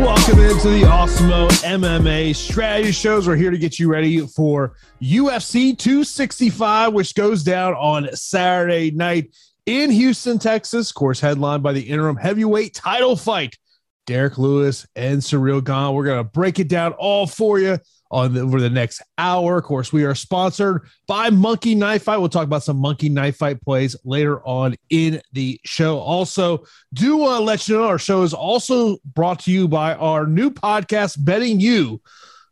Welcome into the Awesemo MMA Strategy Shows. We're here to get you ready for UFC 265, which goes down on Saturday night in Houston, Texas. Of course, headlined by the interim heavyweight title fight, Derrick Lewis and Ciryl Gane. We're going to break it down all for you over the next hour. Of course, we are sponsored by Monkey Knife Fight. We'll talk about some Monkey Knife Fight plays later on in the show. Also, do want to let you know our show is also brought to you by our new podcast, Betting You.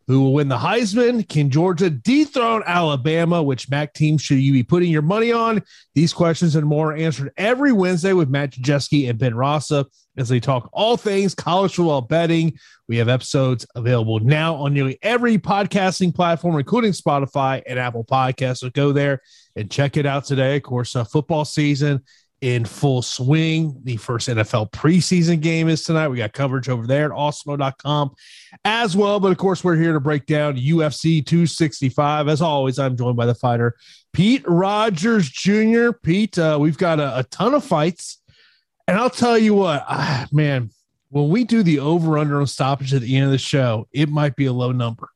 Who will win the Heisman? Can Georgia dethrone Alabama? Which MAC team should you be putting your money on? These questions and more are answered every Wednesday with Matt Jajeski and Ben Rossa as they talk all things college football betting. We have episodes available now on nearly every podcasting platform, including Spotify and Apple Podcasts. So go there and check it out today. Of course, football season in full swing. The first NFL preseason game is tonight. We got coverage over there at Awesemo.com as well. But of course, we're here to break down UFC 265. As always, I'm joined by the fighter, Pete Rogers Jr. Pete, we've got a ton of fights. And I'll tell you what, man, when we do the over-under on stoppage at the end of the show, it might be a low number.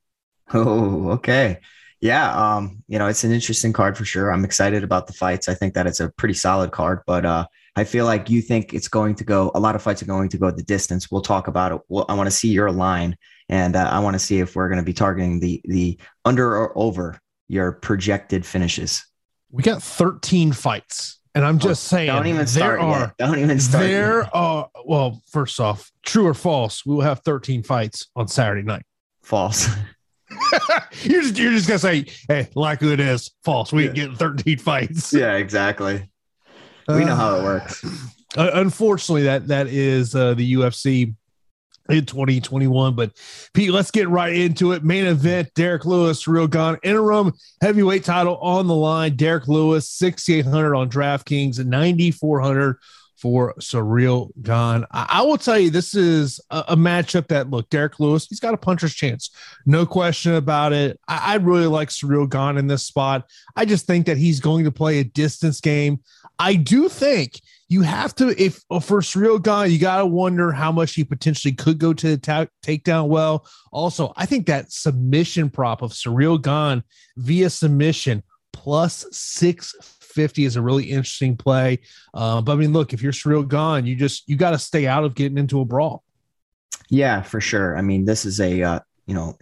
Oh, okay. Yeah, it's an interesting card for sure. I'm excited about the fights. I think that it's a pretty solid card, but I feel like you think it's going to go, a lot of fights are going to go the distance. We'll talk about it. I want to see your line, and I want to see if we're going to be targeting the under or over your projected finishes. We got 13 fights, and I'm just saying. Don't even start. Well, first off, true or false, we will have 13 fights on Saturday night. False. You're just gonna say, hey, likely it is false. We ain't getting 13 fights. Yeah, exactly. We know how it works. Unfortunately, that is the UFC in 2021. But Pete, let's get right into it. Main event: Derrick Lewis, Ciryl Gane, interim heavyweight title on the line. Derrick Lewis, $6,800 on DraftKings, $9,400 for Ciryl Gane. I will tell you, this is a matchup that, look, Derrick Lewis, he's got a puncher's chance. No question about it. I really like Ciryl Gane in this spot. I just think that he's going to play a distance game. I do think you have to, for Ciryl Gane, you got to wonder how much he potentially could go to the takedown. Well, also, I think that submission prop of Ciryl Gane via submission plus 650 is a really interesting play. But I mean, look, if you're Ciryl Gane, you got to stay out of getting into a brawl. Yeah, for sure. I mean, this is an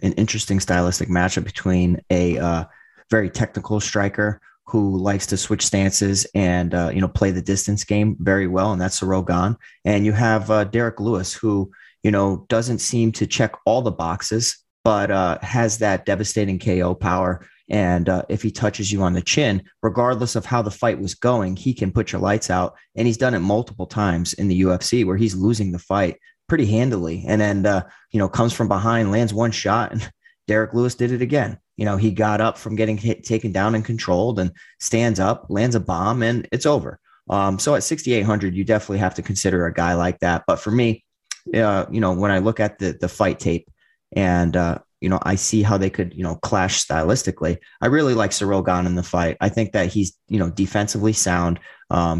interesting stylistic matchup between a very technical striker who likes to switch stances and, play the distance game very well. And that's Ciryl Gane. And you have Derrick Lewis, who, doesn't seem to check all the boxes, but has that devastating KO power. And if he touches you on the chin, regardless of how the fight was going, he can put your lights out. And he's done it multiple times in the UFC where he's losing the fight pretty handily. And then, comes from behind, lands one shot, and Derrick Lewis did it again. He got up from getting taken down and controlled and stands up, lands a bomb, and it's over. So at 6,800, you definitely have to consider a guy like that. But for me, when I look at the fight tape and, you know, I see how they could, you know, clash stylistically. I really like Ciryl Gane in the fight. I think that he's, you know, defensively sound.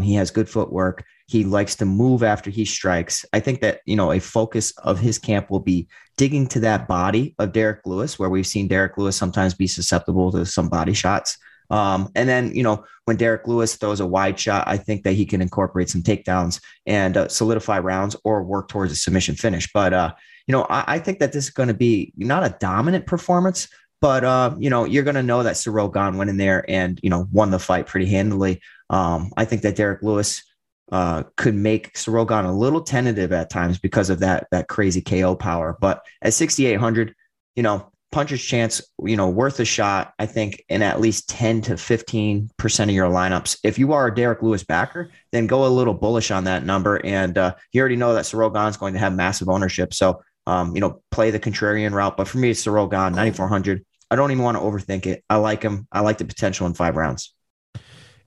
He has good footwork. He likes to move after he strikes. I think that, you know, a focus of his camp will be digging to that body of Derrick Lewis, where we've seen Derrick Lewis sometimes be susceptible to some body shots. And then, you know, when Derrick Lewis throws a wide shot, I think that he can incorporate some takedowns and solidify rounds or work towards a submission finish. But, you know, I think that this is going to be not a dominant performance, but, you know, you're going to know that Ciryl Gane went in there and, you know, won the fight pretty handily. I think that Derrick Lewis could make Ciryl Gane a little tentative at times because of that crazy KO power. But at 6,800, you know, puncher's chance, you know, worth a shot, I think, in at least 10 to 15% of your lineups. If you are a Derrick Lewis backer, then go a little bullish on that number. And you already know that Ciryl Gane is going to have massive ownership. So, you know, play the contrarian route. But for me, it's Ciryl Gane, 9,400. I don't even want to overthink it. I like him. I like the potential in 5 rounds.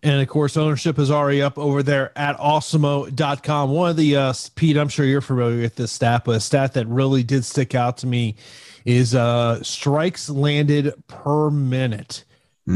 And of course, ownership is already up over there at Awesemo.com. One of the, Pete, I'm sure you're familiar with this stat, but a stat that really did stick out to me is strikes landed per minute.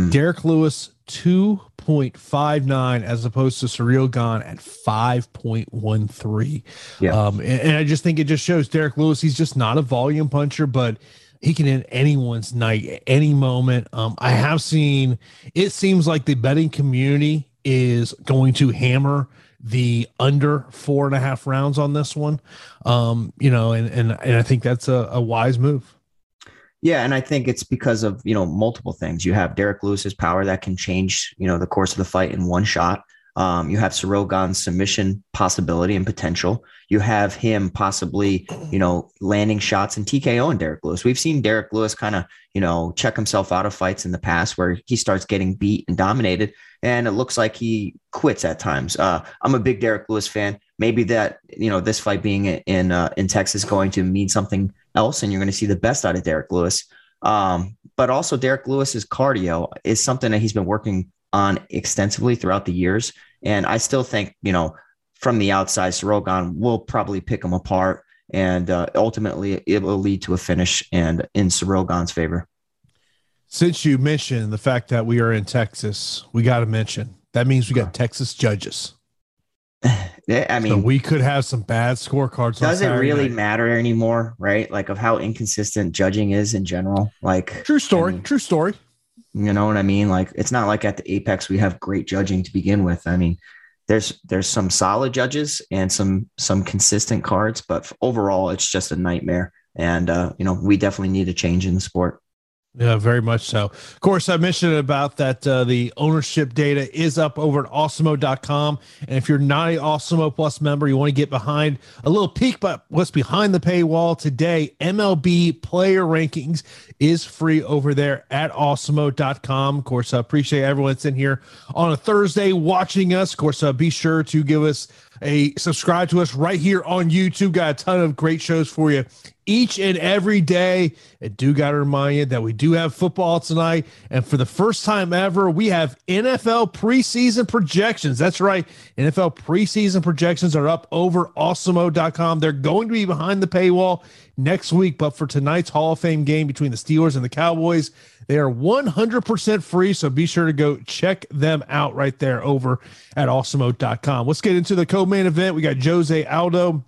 Derrick Lewis, 2.59, as opposed to Ciryl Gane at 5.13. Yeah. And I just think it just shows Derrick Lewis, he's just not a volume puncher, but he can end anyone's night at any moment. I have seen, it seems like the betting community is going to hammer the under 4.5 rounds on this one. You know, and I think that's a wise move. Yeah. And I think it's because of, you know, multiple things. You have Derrick Lewis's power that can change, you know, the course of the fight in one shot. You have Ciryl Gane's submission possibility and potential. You have him possibly, you know, landing shots and TKO in Derrick Lewis. We've seen Derrick Lewis kind of, you know, check himself out of fights in the past where he starts getting beat and dominated, and it looks like he quits at times. I'm a big Derrick Lewis fan. Maybe that, you know, this fight being in Texas is going to mean something else, and you're going to see the best out of Derrick Lewis. But also Derrick Lewis's cardio is something that he's been working on extensively throughout the years. And I still think, you know, from the outside, Ciryl Gane will probably pick him apart, and ultimately it will lead to a finish and in Ciryl Gane's favor. Since you mentioned the fact that we are in Texas, we got to mention, that means we got Texas judges. Yeah, I mean, so we could have some bad scorecards. Does it really matter anymore, right? Like, of how inconsistent judging is in general. Like, true story. You know what I mean? Like, it's not like at the Apex we have great judging to begin with. I mean, there's some solid judges and some consistent cards, but overall it's just a nightmare. And, you know, we definitely need a change in the sport. Yeah, very much so. Of course, I mentioned about that. The ownership data is up over at Awesemo.com. And if you're not an Awesemo Plus member, you want to get behind a little peek, but what's behind the paywall today, MLB player rankings is free over there at Awesemo.com. Of course, I appreciate everyone that's in here on a Thursday watching us. Of course, be sure to give us a subscribe to us right here on YouTube. Got a ton of great shows for you each and every day. I do got to remind you that we do have football tonight. And for the first time ever, we have NFL preseason projections. That's right. NFL preseason projections are up over Awesemo.com. They're going to be behind the paywall next week. But for tonight's Hall of Fame game between the Steelers and the Cowboys, they are 100% free. So be sure to go check them out right there over at Awesemo.com. Let's get into the co-main event. We got Jose Aldo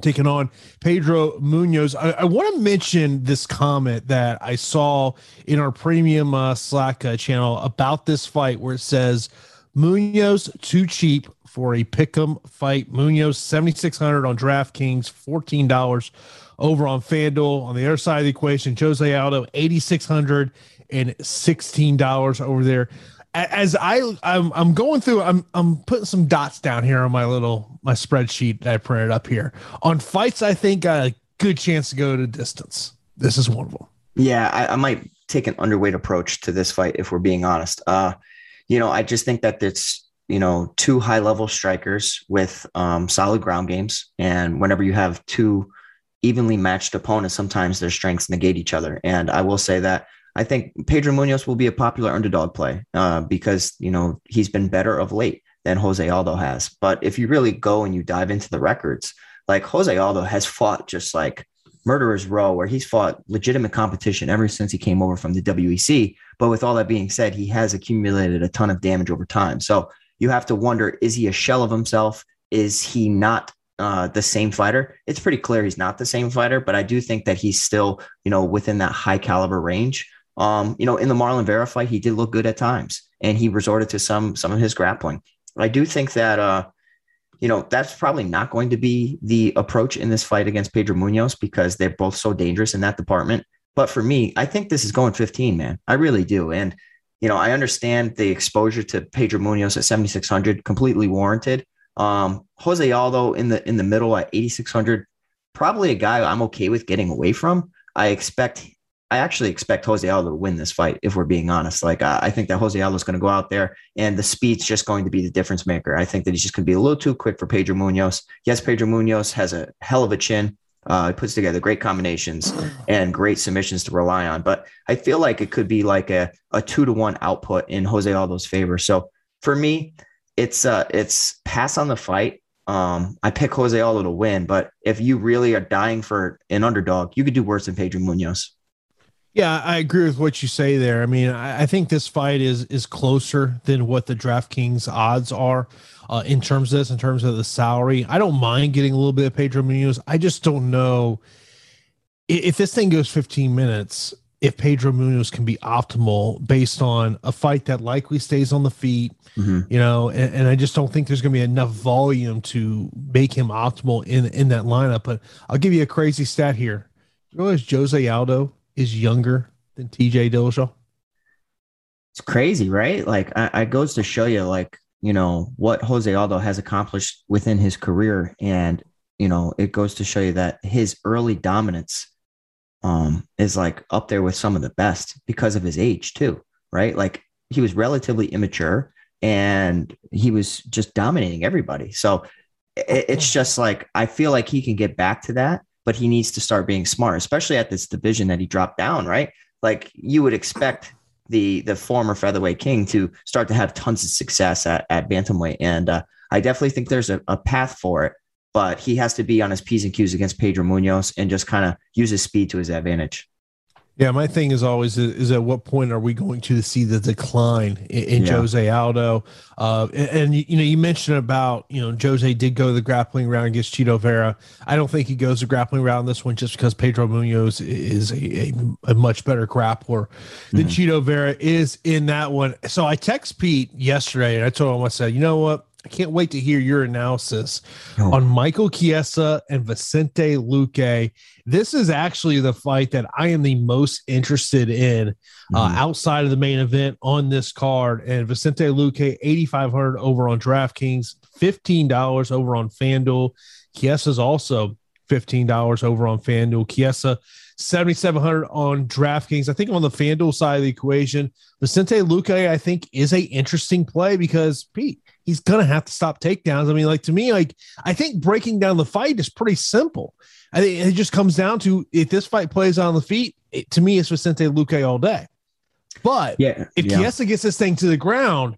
taking on Pedro Munhoz. I want to mention this comment that I saw in our premium Slack channel about this fight, where it says Munhoz too cheap for a pick'em fight. Munhoz 7,600 on DraftKings, $14 over on FanDuel. On the other side of the equation, Jose Aldo, 8,600 and $16 over there. As I'm going through, I'm putting some dots down here on my spreadsheet that I printed up here on fights I think got a good chance to go to distance. This is one of them. Yeah, I might take an underweight approach to this fight if we're being honest. You know, I just think that it's, you know, two high level strikers with solid ground games, and whenever you have two evenly matched opponents, sometimes their strengths negate each other. And I will say that I think Pedro Munhoz will be a popular underdog play because, you know, he's been better of late than Jose Aldo has. But if you really go and you dive into the records, like Jose Aldo has fought just like Murderer's Row, where he's fought legitimate competition ever since he came over from the WEC. But with all that being said, he has accumulated a ton of damage over time. So you have to wonder, is he a shell of himself? Is he not the same fighter? It's pretty clear he's not the same fighter, but I do think that he's still, you know, within that high caliber range. You know, in the Marlon Vera fight, he did look good at times, and he resorted to some of his grappling. I do think that, you know, that's probably not going to be the approach in this fight against Pedro Munhoz, because they're both so dangerous in that department. But for me, I think this is going 15, man. I really do. And, you know, I understand the exposure to Pedro Munhoz at 7,600 completely warranted. Jose Aldo in the middle at 8,600, probably a guy I'm okay with getting away from. I actually expect Jose Aldo to win this fight, if we're being honest. Like, I think that Jose Aldo is going to go out there, and the speed's just going to be the difference maker. I think that he's just going to be a little too quick for Pedro Munhoz. Yes, Pedro Munhoz has a hell of a chin. He puts together great combinations and great submissions to rely on. But I feel like it could be like a 2-to-1 output in Jose Aldo's favor. So for me, it's pass on the fight. I pick Jose Aldo to win. But if you really are dying for an underdog, you could do worse than Pedro Munhoz. Yeah, I agree with what you say there. I mean, I think this fight is closer than what the DraftKings odds are in terms of this, in terms of the salary. I don't mind getting a little bit of Pedro Munhoz. I just don't know if this thing goes 15 minutes, if Pedro Munhoz can be optimal based on a fight that likely stays on the feet, you know, and I just don't think there's going to be enough volume to make him optimal in that lineup. But I'll give you a crazy stat here. You realize Jose Aldo is younger than TJ Dillashaw? It's crazy, right? Like, I goes to show you, like, you know, what Jose Aldo has accomplished within his career. And, you know, it goes to show you that his early dominance is like up there with some of the best because of his age too, right? Like, he was relatively immature and he was just dominating everybody. So it's just like, I feel like he can get back to that, but he needs to start being smart, especially at this division that he dropped down, right? Like, you would expect the former featherweight king to start to have tons of success at bantamweight. And I definitely think there's a path for it, but he has to be on his P's and Q's against Pedro Munhoz and just kind of use his speed to his advantage. Yeah, my thing is always is at what point are we going to see the decline in Jose Aldo? And you know, you mentioned about, you know, Jose did go to the grappling round against Chito Vera. I don't think he goes to grappling round this one just because Pedro Munhoz is a much better grappler than Chito Vera is in that one. So I text Pete yesterday and I told him, I said, you know what? I can't wait to hear your analysis on Michael Chiesa and Vicente Luque. This is actually the fight that I am the most interested in outside of the main event on this card. And Vicente Luque, 8,500 over on DraftKings, $15 over on FanDuel. Chiesa's also $15 over on FanDuel. Chiesa, 7,700 on DraftKings. I think on the FanDuel side of the equation, Vicente Luque, I think, is an interesting play because, Pete, he's going to have to stop takedowns. I mean, like, to me, like, I think breaking down the fight is pretty simple. I think it just comes down to, if this fight plays on the feet, to me, it's Vicente Luque all day. But if Chiesa gets this thing to the ground,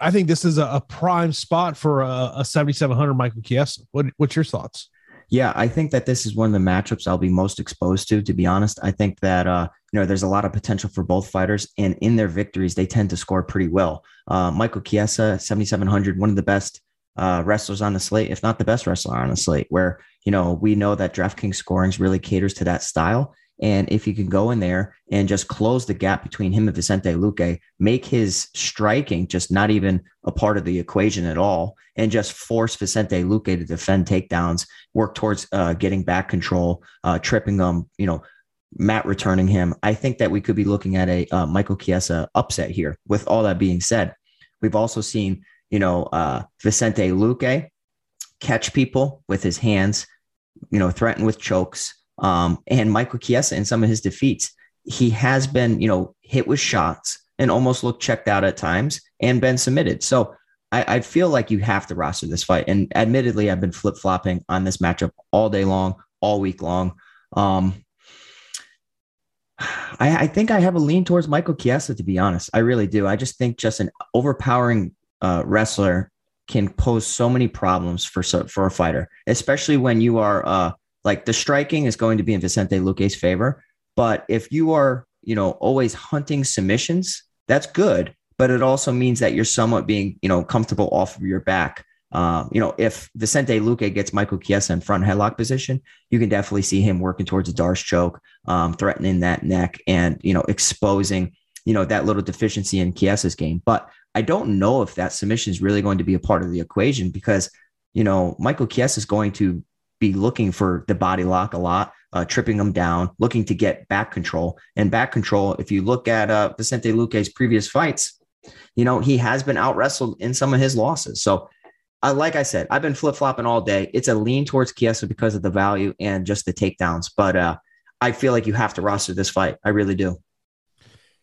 I think this is a prime spot for a 7,700 Michael Chiesa. What's your thoughts? Yeah, I think that this is one of the matchups I'll be most exposed to be honest. I think that, you know, there's a lot of potential for both fighters, and in their victories, they tend to score pretty well. Michael Chiesa, 7,700, one of the best wrestlers on the slate, if not the best wrestler on the slate, where, you know, we know that DraftKings scoring really caters to that style. And if you can go in there and just close the gap between him and Vicente Luque, make his striking just not even a part of the equation at all, and just force Vicente Luque to defend takedowns, work towards getting back control, tripping him, you know, mat returning him. I think that we could be looking at a Michael Chiesa upset here. With all that being said, we've also seen, you know, Vicente Luque catch people with his hands, you know, threaten with chokes. And Michael Chiesa, in some of his defeats, he has been, you know, hit with shots and almost looked checked out at times and been submitted. So I feel like you have to roster this fight. And admittedly, I've been flip-flopping on this matchup all day long, all week long. I think I have a lean towards Michael Chiesa, to be honest. I really do. I just think just an overpowering wrestler can pose so many problems for a fighter, especially when you are Like the striking is going to be in Vicente Luque's favor. But if you are, you know, always hunting submissions, that's good. But it also means that you're somewhat being, you know, comfortable off of your back. You know, if Vicente Luque gets Michael Chiesa in front headlock position, you can definitely see him working towards a Darce choke, threatening that neck and, you know, exposing, you know, that little deficiency in Chiesa's game. But I don't know if that submission is really going to be a part of the equation because, you know, Michael Chiesa is going to be looking for the body lock a lot, tripping him down, looking to get back control. And back control, if you look at Vicente Luque's previous fights, you know, he has been out wrestled in some of his losses. So like I said, I've been flip-flopping all day. It's a lean towards Chiesa because of the value and just the takedowns. But I feel like you have to roster this fight. I really do.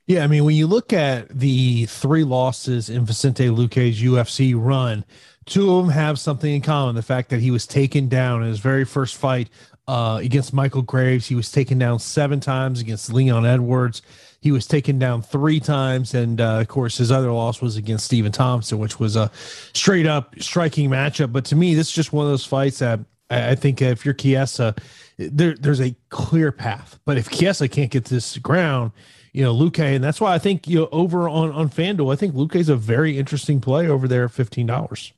Yeah, I mean, when you look at the three losses in Vicente Luque's UFC run, two of them have something in common. The fact that he was taken down in his very first fight against Michael Graves. He was taken down 7 times against Leon Edwards. He was taken down 3 times. And of course, his other loss was against Stephen Thompson, which was a straight up striking matchup. But to me, this is just one of those fights that I think if you're Chiesa, there's a clear path. But if Chiesa can't get this ground, you know, Luque, and that's why I think, you know, over on FanDuel, I think Luque is a very interesting play over there at $15.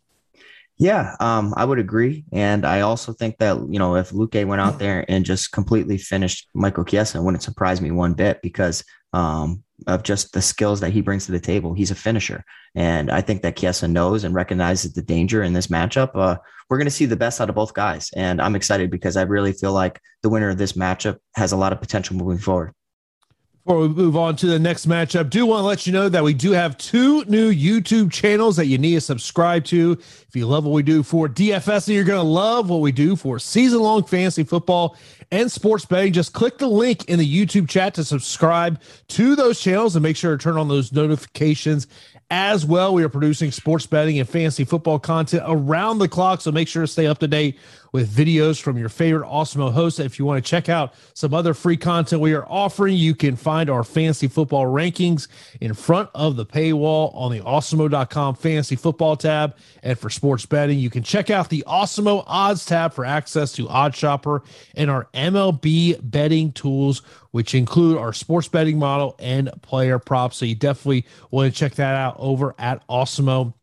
Yeah, I would agree. And I also think that, you know, if Luque went out there and just completely finished Michael Chiesa, it wouldn't surprise me one bit because of just the skills that he brings to the table. He's a finisher. And I think that Chiesa knows and recognizes the danger in this matchup. We're going to see the best out of both guys. And I'm excited because I really feel like the winner of this matchup has a lot of potential moving forward. Before we move on to the next matchup, do want to let you know that we do have 2 new YouTube channels that you need to subscribe to. If you love what we do for DFS, and you're going to love what we do for season-long fantasy football and sports betting, just click the link in the YouTube chat to subscribe to those channels and make sure to turn on those notifications as well. We are producing sports betting and fantasy football content around the clock, so make sure to stay up to date with videos from your favorite Awesemo hosts. If you want to check out some other free content we are offering, you can find our fantasy football rankings in front of the paywall on the Awesemo.com fantasy football tab. And for sports betting, you can check out the Awesemo odds tab for access to Odd Shopper and our MLB betting tools, which include our sports betting model and player props. So you definitely want to check that out over at Awesemo.com.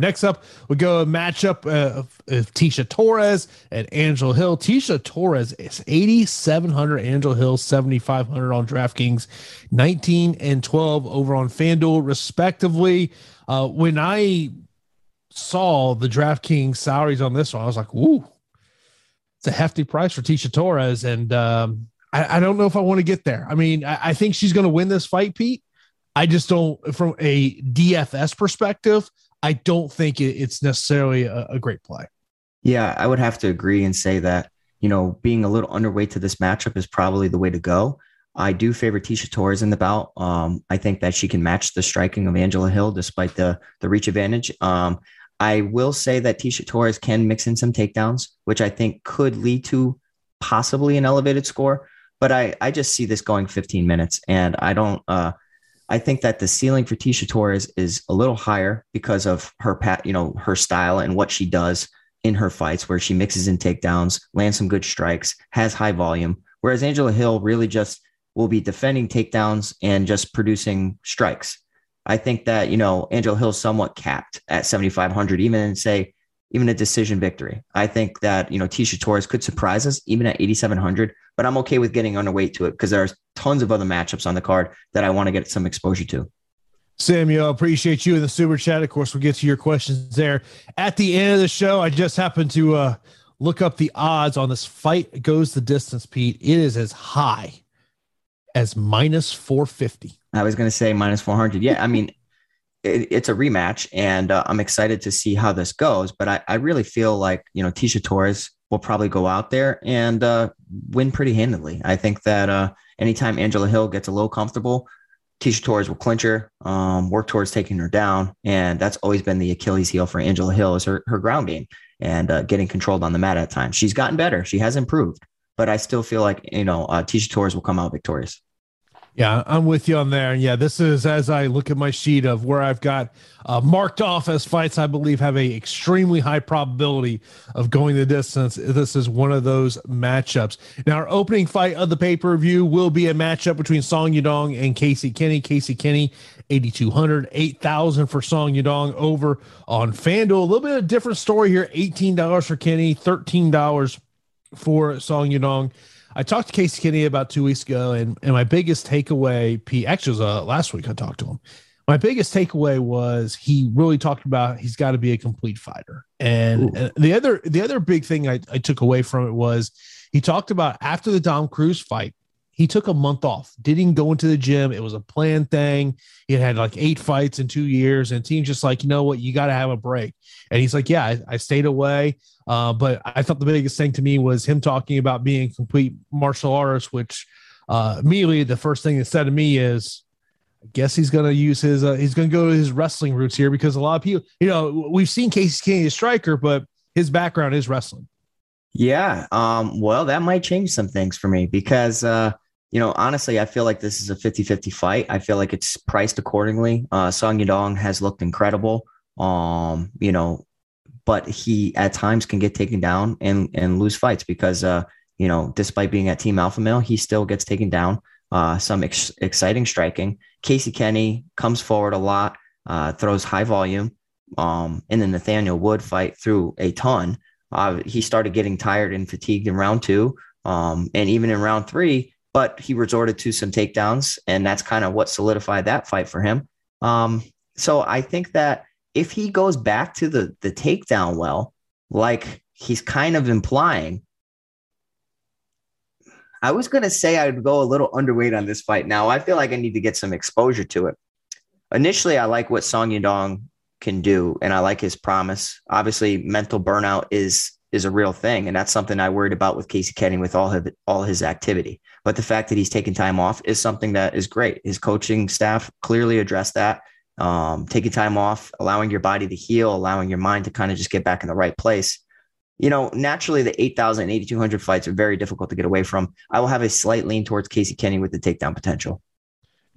Next up, we go a matchup of Tecia Torres and Angela Hill. Tecia Torres is 8,700, Angela Hill 7,500 on DraftKings, 19 and 12 over on FanDuel, respectively. When I saw the DraftKings salaries on this one, I was like, "Ooh, it's a hefty price for Tecia Torres," and I don't know if I want to get there. I mean, I think she's going to win this fight, Pete. I just don't, from a DFS perspective, I don't think it's necessarily a great play. Yeah, I would have to agree and say that, you know, being a little underweight to this matchup is probably the way to go. I do favor Tecia Torres in the bout. I think that she can match the striking of Angela Hill despite the reach advantage. I will say that Tecia Torres can mix in some takedowns, which I think could lead to possibly an elevated score. But I just see this going 15 minutes, and I don't I think that the ceiling for Tecia Torres is a little higher because of her, you know, her style and what she does in her fights, where she mixes in takedowns, lands some good strikes, has high volume. Whereas Angela Hill really just will be defending takedowns and just producing strikes. I think that, you know, Angela Hill somewhat capped at 7,500, even a decision victory. I think that, you know, Tecia Torres could surprise us even at 8,700. But I'm okay with getting underweight to it because there are tons of other matchups on the card that I want to get some exposure to. Samuel, appreciate you in the super chat. Of course, we'll get to your questions there at the end of the show. I just happened to look up the odds on this fight goes the distance, Pete. It is as high as minus 450. I was going to say minus 400. Yeah, I mean, it's a rematch, and I'm excited to see how this goes. But I really feel like, you know, Tecia Torres will probably go out there and win pretty handily. I think that anytime Angela Hill gets a little comfortable, Tecia Torres will clinch her, work towards taking her down. And that's always been the Achilles heel for Angela Hill is her ground game and getting controlled on the mat at times. She's gotten better. She has improved, but I still feel like, you know, Tecia Torres will come out victorious. Yeah, I'm with you on there. Yeah, this is as I look at my sheet of where I've got marked off as fights I believe have a extremely high probability of going the distance. This is one of those matchups. Now, our opening fight of the pay-per-view will be a matchup between Song Yadong and Casey Kenney. Casey Kenney, 8,200, 8,000 for Song Yadong over on FanDuel. A little bit of a different story here. $18 for Kenney, $13 for Song Yadong. I talked to Casey Kenney about 2 weeks ago, and my biggest takeaway, Pete, actually it was last week I talked to him. My biggest takeaway was he really talked about he's got to be a complete fighter. And the other big thing I took away from it was he talked about after the Dom Cruz fight, he took a month off, didn't go into the gym. It was a planned thing. He had like 8 fights in 2 years, and the team's just like, you know what, you got to have a break. And he's like, yeah, I stayed away. But I thought the biggest thing to me was him talking about being a complete martial artist, which immediately the first thing that said to me is, I guess he's going to use his, he's going to go to his wrestling roots here, because a lot of people, you know, we've seen Casey Kenney as striker, but his background is wrestling. Yeah. Well, that might change some things for me because, you know, honestly, I feel like this is a 50-50 fight. I feel like it's priced accordingly. Song Yadong has looked incredible, you know, but he at times can get taken down and lose fights because, you know, despite being at Team Alpha Male, he still gets taken down. Some exciting striking. Casey Kenney comes forward a lot, throws high volume. And then Nathaniel Wood fight threw a ton. He started getting tired and fatigued in round 2, and even in round 3. But he resorted to some takedowns, and that's kind of what solidified that fight for him. So I think that if he goes back to the takedown well, like he's kind of implying, I was going to say I would go a little underweight on this fight. Now I feel like I need to get some exposure to it. Initially, I like what Song Yadong can do, and I like his promise. Obviously, mental burnout is a real thing, and that's something I worried about with Casey Kenney with all his activity. But the fact that he's taking time off is something that is great. His coaching staff clearly addressed that. Taking time off, allowing your body to heal, allowing your mind to kind of just get back in the right place. You know, naturally, the 8,000 and 8,200 fights are very difficult to get away from. I will have a slight lean towards Casey Kenney with the takedown potential.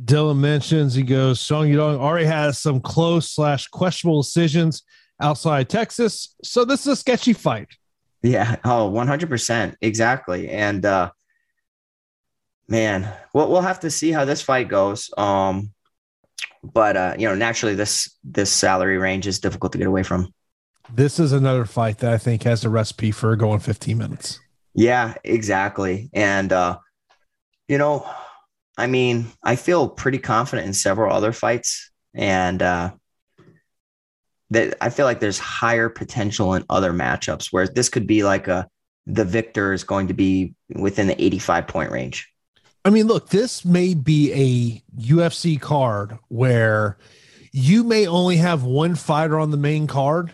Dylan mentions, he goes, Song Yadong already has some close/questionable decisions outside Texas. So this is a sketchy fight. Yeah. Oh, 100%. Exactly. And, man, we'll have to see how this fight goes. But you know, naturally, this salary range is difficult to get away from. This is another fight that I think has a recipe for going 15 minutes. Yeah, exactly. And, you know, I mean, I feel pretty confident in several other fights, and that I feel like there's higher potential in other matchups where this could be like the victor is going to be within the 85-point range. I mean, look, this may be a UFC card where you may only have one fighter on the main card,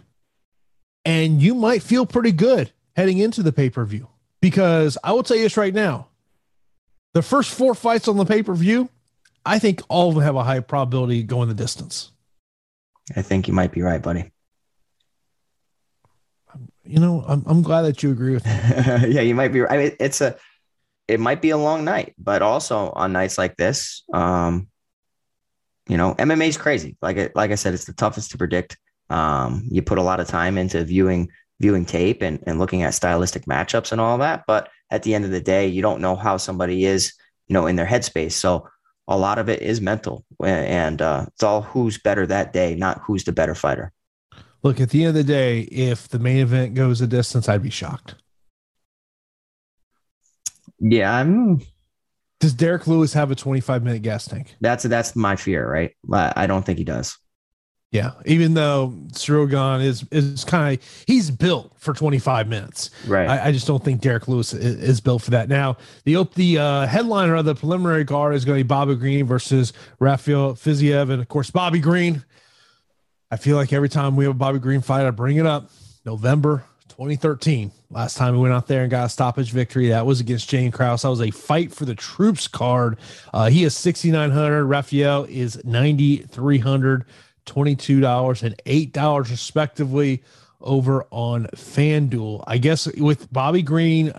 and you might feel pretty good heading into the pay-per-view, because I will tell you this right now. The first 4 fights on the pay-per-view, I think all of them have a high probability going the distance. I think you might be right, buddy. You know, I'm glad that you agree with me. Yeah, you might be right. I mean, it might be a long night, but also on nights like this, you know, MMA is crazy. Like I said, it's the toughest to predict. You put a lot of time into viewing tape and looking at stylistic matchups and all that. But at the end of the day, you don't know how somebody is, you know, in their headspace. So a lot of it is mental, and it's all who's better that day, not who's the better fighter. Look, at the end of the day, if the main event goes a distance, I'd be shocked. Yeah. Does Derrick Lewis have a 25-minute gas tank? That's my fear, right? I don't think he does. Yeah. Even though Ciryl Gane is kind of, he's built for 25 minutes. Right. I just don't think Derrick Lewis is built for that. Now, the headliner of the preliminary card is going to be Bobby Green versus Rafael Fiziev. And of course, Bobby Green, I feel like every time we have a Bobby Green fight, I bring it up. November 2013, last time we went out there and got a stoppage victory, that was against Jane Krause. That was a Fight for the Troops card. He is 6,900. Rafael is 9,300, $22 and $8 respectively over on FanDuel. I guess with Bobby Green,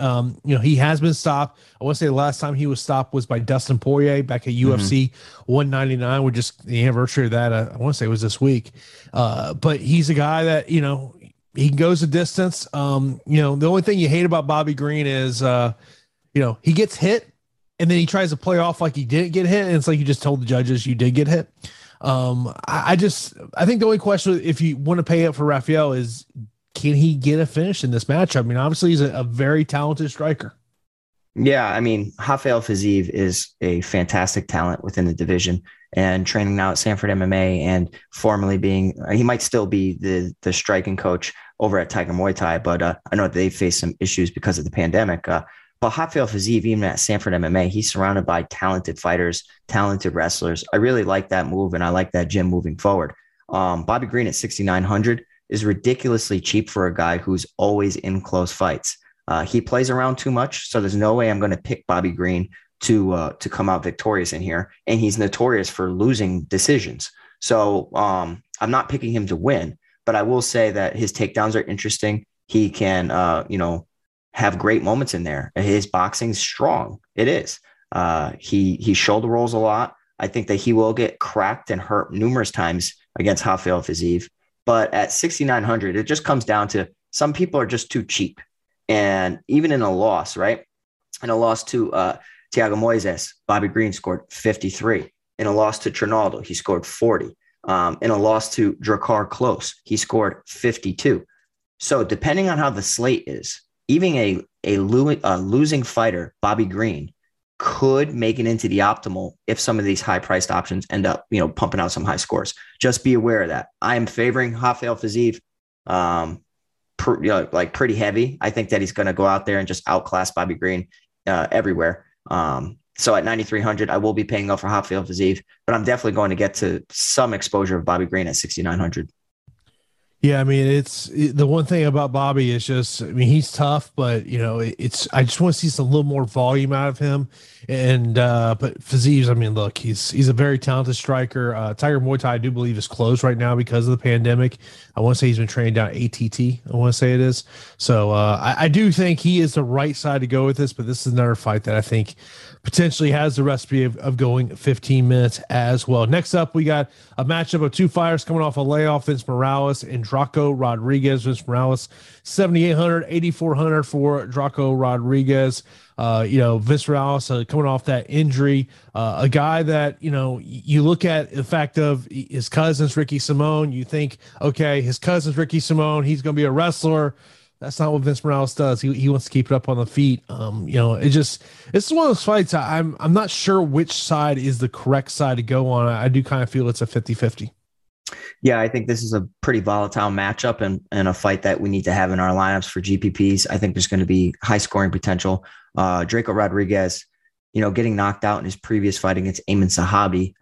he has been stopped. I want to say the last time he was stopped was by Dustin Poirier back at UFC 199. We're just the anniversary of that. I want to say it was this week. But he's a guy that, he goes a distance. The only thing you hate about Bobby Green is, he gets hit and then he tries to play off like he didn't get hit. And it's like you just told the judges you did get hit. I think the only question, if you want to pay up for Rafael, is can he get a finish in this match? I mean, obviously he's a very talented striker. Yeah. I mean, Rafael Fiziev is a fantastic talent within the division, and training now at Sanford MMA and formerly he might still be the striking coach over at Tiger Muay Thai, but I know they faced some issues because of the pandemic, but Rafael Fiziev, even at Sanford MMA, he's surrounded by talented fighters, talented wrestlers. I really like that move, and I like that gym moving forward. Bobby Green at 6,900 is ridiculously cheap for a guy who's always in close fights. He plays around too much, so there's no way I'm going to pick Bobby Green to come out victorious in here, and he's notorious for losing decisions. So I'm not picking him to win, but I will say that his takedowns are interesting. He can, have great moments in there. His boxing's strong. It is. He shoulder rolls a lot. I think that he will get cracked and hurt numerous times against Rafael Fiziev. But at 6,900, it just comes down to some people are just too cheap. And even in a loss, right? In a loss to Thiago Moises, Bobby Green scored 53. In a loss to Trinaldo, he scored 40. In a loss to Drakkar Klose, he scored 52. So depending on how the slate is, even a losing fighter, Bobby Green, could make it into the optimal if some of these high-priced options end up, pumping out some high scores. Just be aware of that. I am favoring Rafael Fiziev, pretty heavy. I think that he's going to go out there and just outclass Bobby Green everywhere. So at 9,300, I will be paying off for Rafael Fiziev, but I'm definitely going to get to some exposure of Bobby Green at 6,900. Yeah, I mean, it's the one thing about Bobby is just, I mean, he's tough, but I just want to see a little more volume out of him. And but Fiziev's, I mean, look, he's a very talented striker. Tiger Muay Thai, I do believe, is closed right now because of the pandemic. I want to say he's been trained down ATT. I want to say it is. So I do think he is the right side to go with this. But this is another fight that I think potentially has the recipe of going 15 minutes as well. Next up, we got a matchup of two fighters coming off a layoff, Vince Morales and Drako Rodriguez. Vince Morales, 7,800, 8,400 for Drako Rodriguez. Vince Morales coming off that injury, a guy that, you look at the fact of his cousin's Ricky Simon, you think, okay, his cousin's Ricky Simon, he's going to be a wrestler. That's not what Vince Morales does. He wants to keep it up on the feet. It's one of those fights. I'm not sure which side is the correct side to go on. I do kind of feel it's a 50-50. Yeah, I think this is a pretty volatile matchup and a fight that we need to have in our lineups for GPPs. I think there's going to be high scoring potential. Drako Rodriguez, getting knocked out in his previous fight against Amin Sahabi.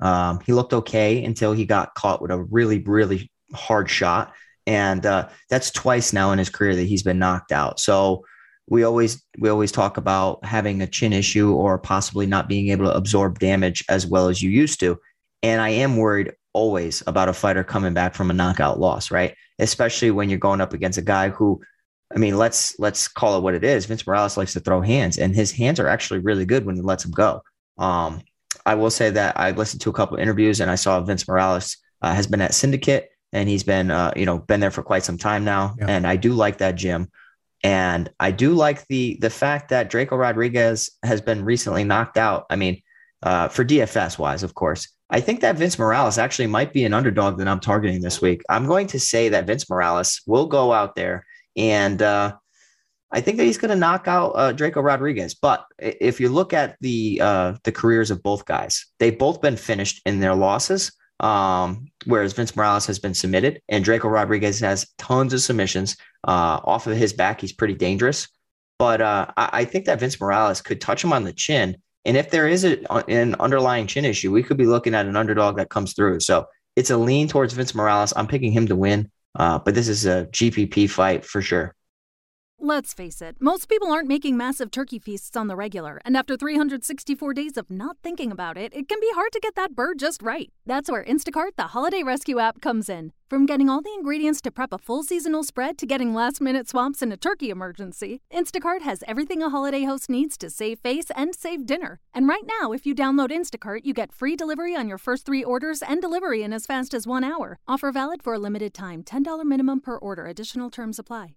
He looked okay until he got caught with a really, really hard shot. And that's twice now in his career that he's been knocked out. So we always talk about having a chin issue or possibly not being able to absorb damage as well as you used to. And I am worried always about a fighter coming back from a knockout loss, right? Especially when you're going up against a guy who, I mean, let's call it what it is. Vince Morales likes to throw hands, and his hands are actually really good when he lets them go. I will say that I listened to a couple of interviews, and I saw Vince Morales has been at Syndicate. And he's been there for quite some time now. Yeah. And I do like that gym. And I do like the fact that Drako Rodriguez has been recently knocked out. I mean, for DFS wise, of course, I think that Vince Morales actually might be an underdog that I'm targeting this week. I'm going to say that Vince Morales will go out there and, I think that he's going to knock out Drako Rodriguez. But if you look at the careers of both guys, they've both been finished in their losses. Whereas Vince Morales has been submitted, and Drako Rodriguez has tons of submissions off of his back. He's pretty dangerous, but I think that Vince Morales could touch him on the chin. And if there is an underlying chin issue, we could be looking at an underdog that comes through. So it's a lean towards Vince Morales. I'm picking him to win, but this is a GPP fight for sure. Let's face it, most people aren't making massive turkey feasts on the regular, and after 364 days of not thinking about it, it can be hard to get that bird just right. That's where Instacart, the holiday rescue app, comes in. From getting all the ingredients to prep a full seasonal spread to getting last-minute swaps in a turkey emergency, Instacart has everything a holiday host needs to save face and save dinner. And right now, if you download Instacart, you get free delivery on your first 3 orders and delivery in as fast as 1 hour. Offer valid for a limited time. $10 minimum per order. Additional terms apply.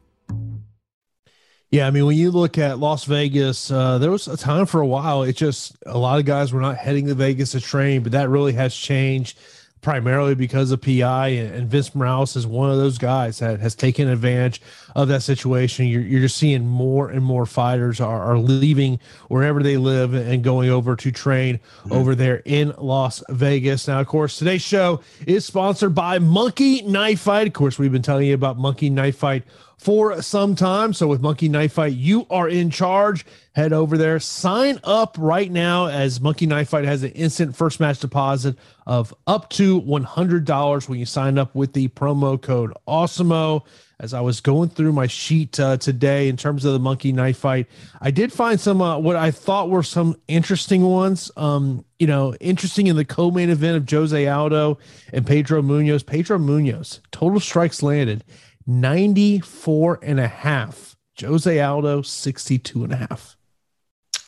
Yeah, I mean, when you look at Las Vegas, there was a time for a while, it just a lot of guys were not heading to Vegas to train, but that really has changed primarily because of PI, and Vince Morales is one of those guys that has taken advantage of that situation. You're just seeing more and more fighters are leaving wherever they live and going over to train over there in Las Vegas. Now, of course, today's show is sponsored by Monkey Knife Fight. Of course, we've been telling you about Monkey Knife Fight for some time. So with Monkey Knife Fight, you are in charge. Head over there, sign up right now, as Monkey Knife Fight has an instant first match deposit of up to $100 when you sign up with the promo code Awesemo. As I was going through my sheet today in terms of the Monkey Knife Fight, I did find some what I thought were some interesting ones. You know, interesting in the co-main event of Jose Aldo and Pedro Munhoz. Pedro Munhoz, total strikes landed 94.5. Jose Aldo, 62.5.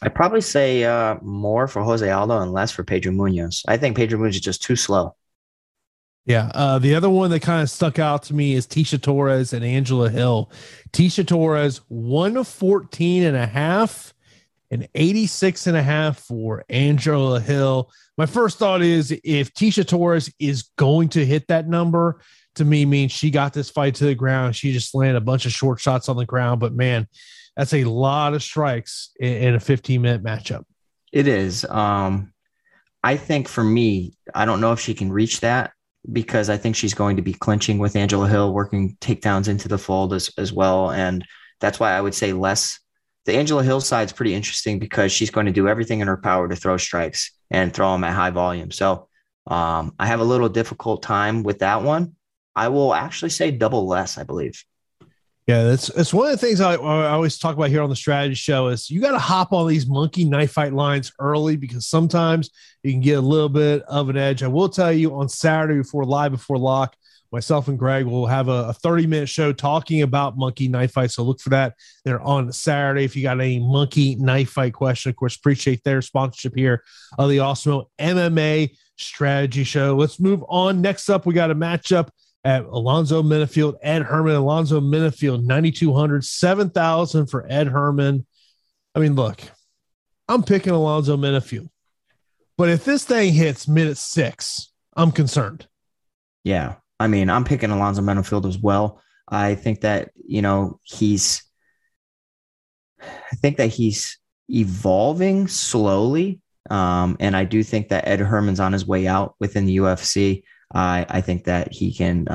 I'd probably say more for Jose Aldo and less for Pedro Munhoz. I think Pedro Munhoz is just too slow. Yeah. The other one that kind of stuck out to me is Tecia Torres and Angela Hill. Tecia Torres, 114.5 and 86.5 for Angela Hill. My first thought is if Tecia Torres is going to hit that number, to me means she got this fight to the ground. She just landed a bunch of short shots on the ground, but man, that's a lot of strikes in a 15-minute matchup. It is. I think for me, I don't know if she can reach that because I think she's going to be clinching with Angela Hill, working takedowns into the fold as well. And that's why I would say less. The Angela Hill side is pretty interesting because she's going to do everything in her power to throw strikes and throw them at high volume. So I have a little difficult time with that one. I will actually say double less, I believe. Yeah, that's one of the things I always talk about here on the strategy show is you got to hop on these Monkey Knife Fight lines early because sometimes you can get a little bit of an edge. I will tell you on Saturday before lock, myself and Greg will have a 30-minute show talking about Monkey Knife Fight, so look for that. They're on Saturday. If you got any Monkey Knife Fight question, of course, appreciate their sponsorship here of the Awesemo MMA strategy show. Let's move on. Next up, we got a matchup at Alonzo Menifield, Ed Herman. Alonzo Menifield, 9,200, 7,000 for Ed Herman. I mean, look, I'm picking Alonzo Menifield, but if this thing hits minute 6, I'm concerned. Yeah. I mean, I'm picking Alonzo Menifield as well. I think that, you know, he's evolving slowly. And I do think that Ed Herman's on his way out within the UFC. I think that he can,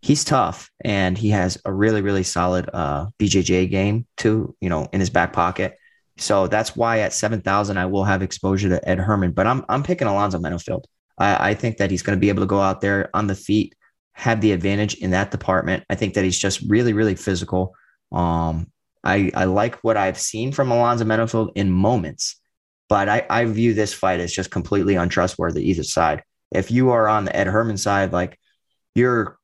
he's tough and he has a really, really solid BJJ game too, you know, in his back pocket. So that's why at 7,000, I will have exposure to Ed Herman, but I'm picking Alonzo Menifield. I think that he's going to be able to go out there on the feet, have the advantage in that department. I think that he's just really, really physical. I like what I've seen from Alonzo Menifield in moments, but I view this fight as just completely untrustworthy either side. If you are on the Ed Herman side, like you're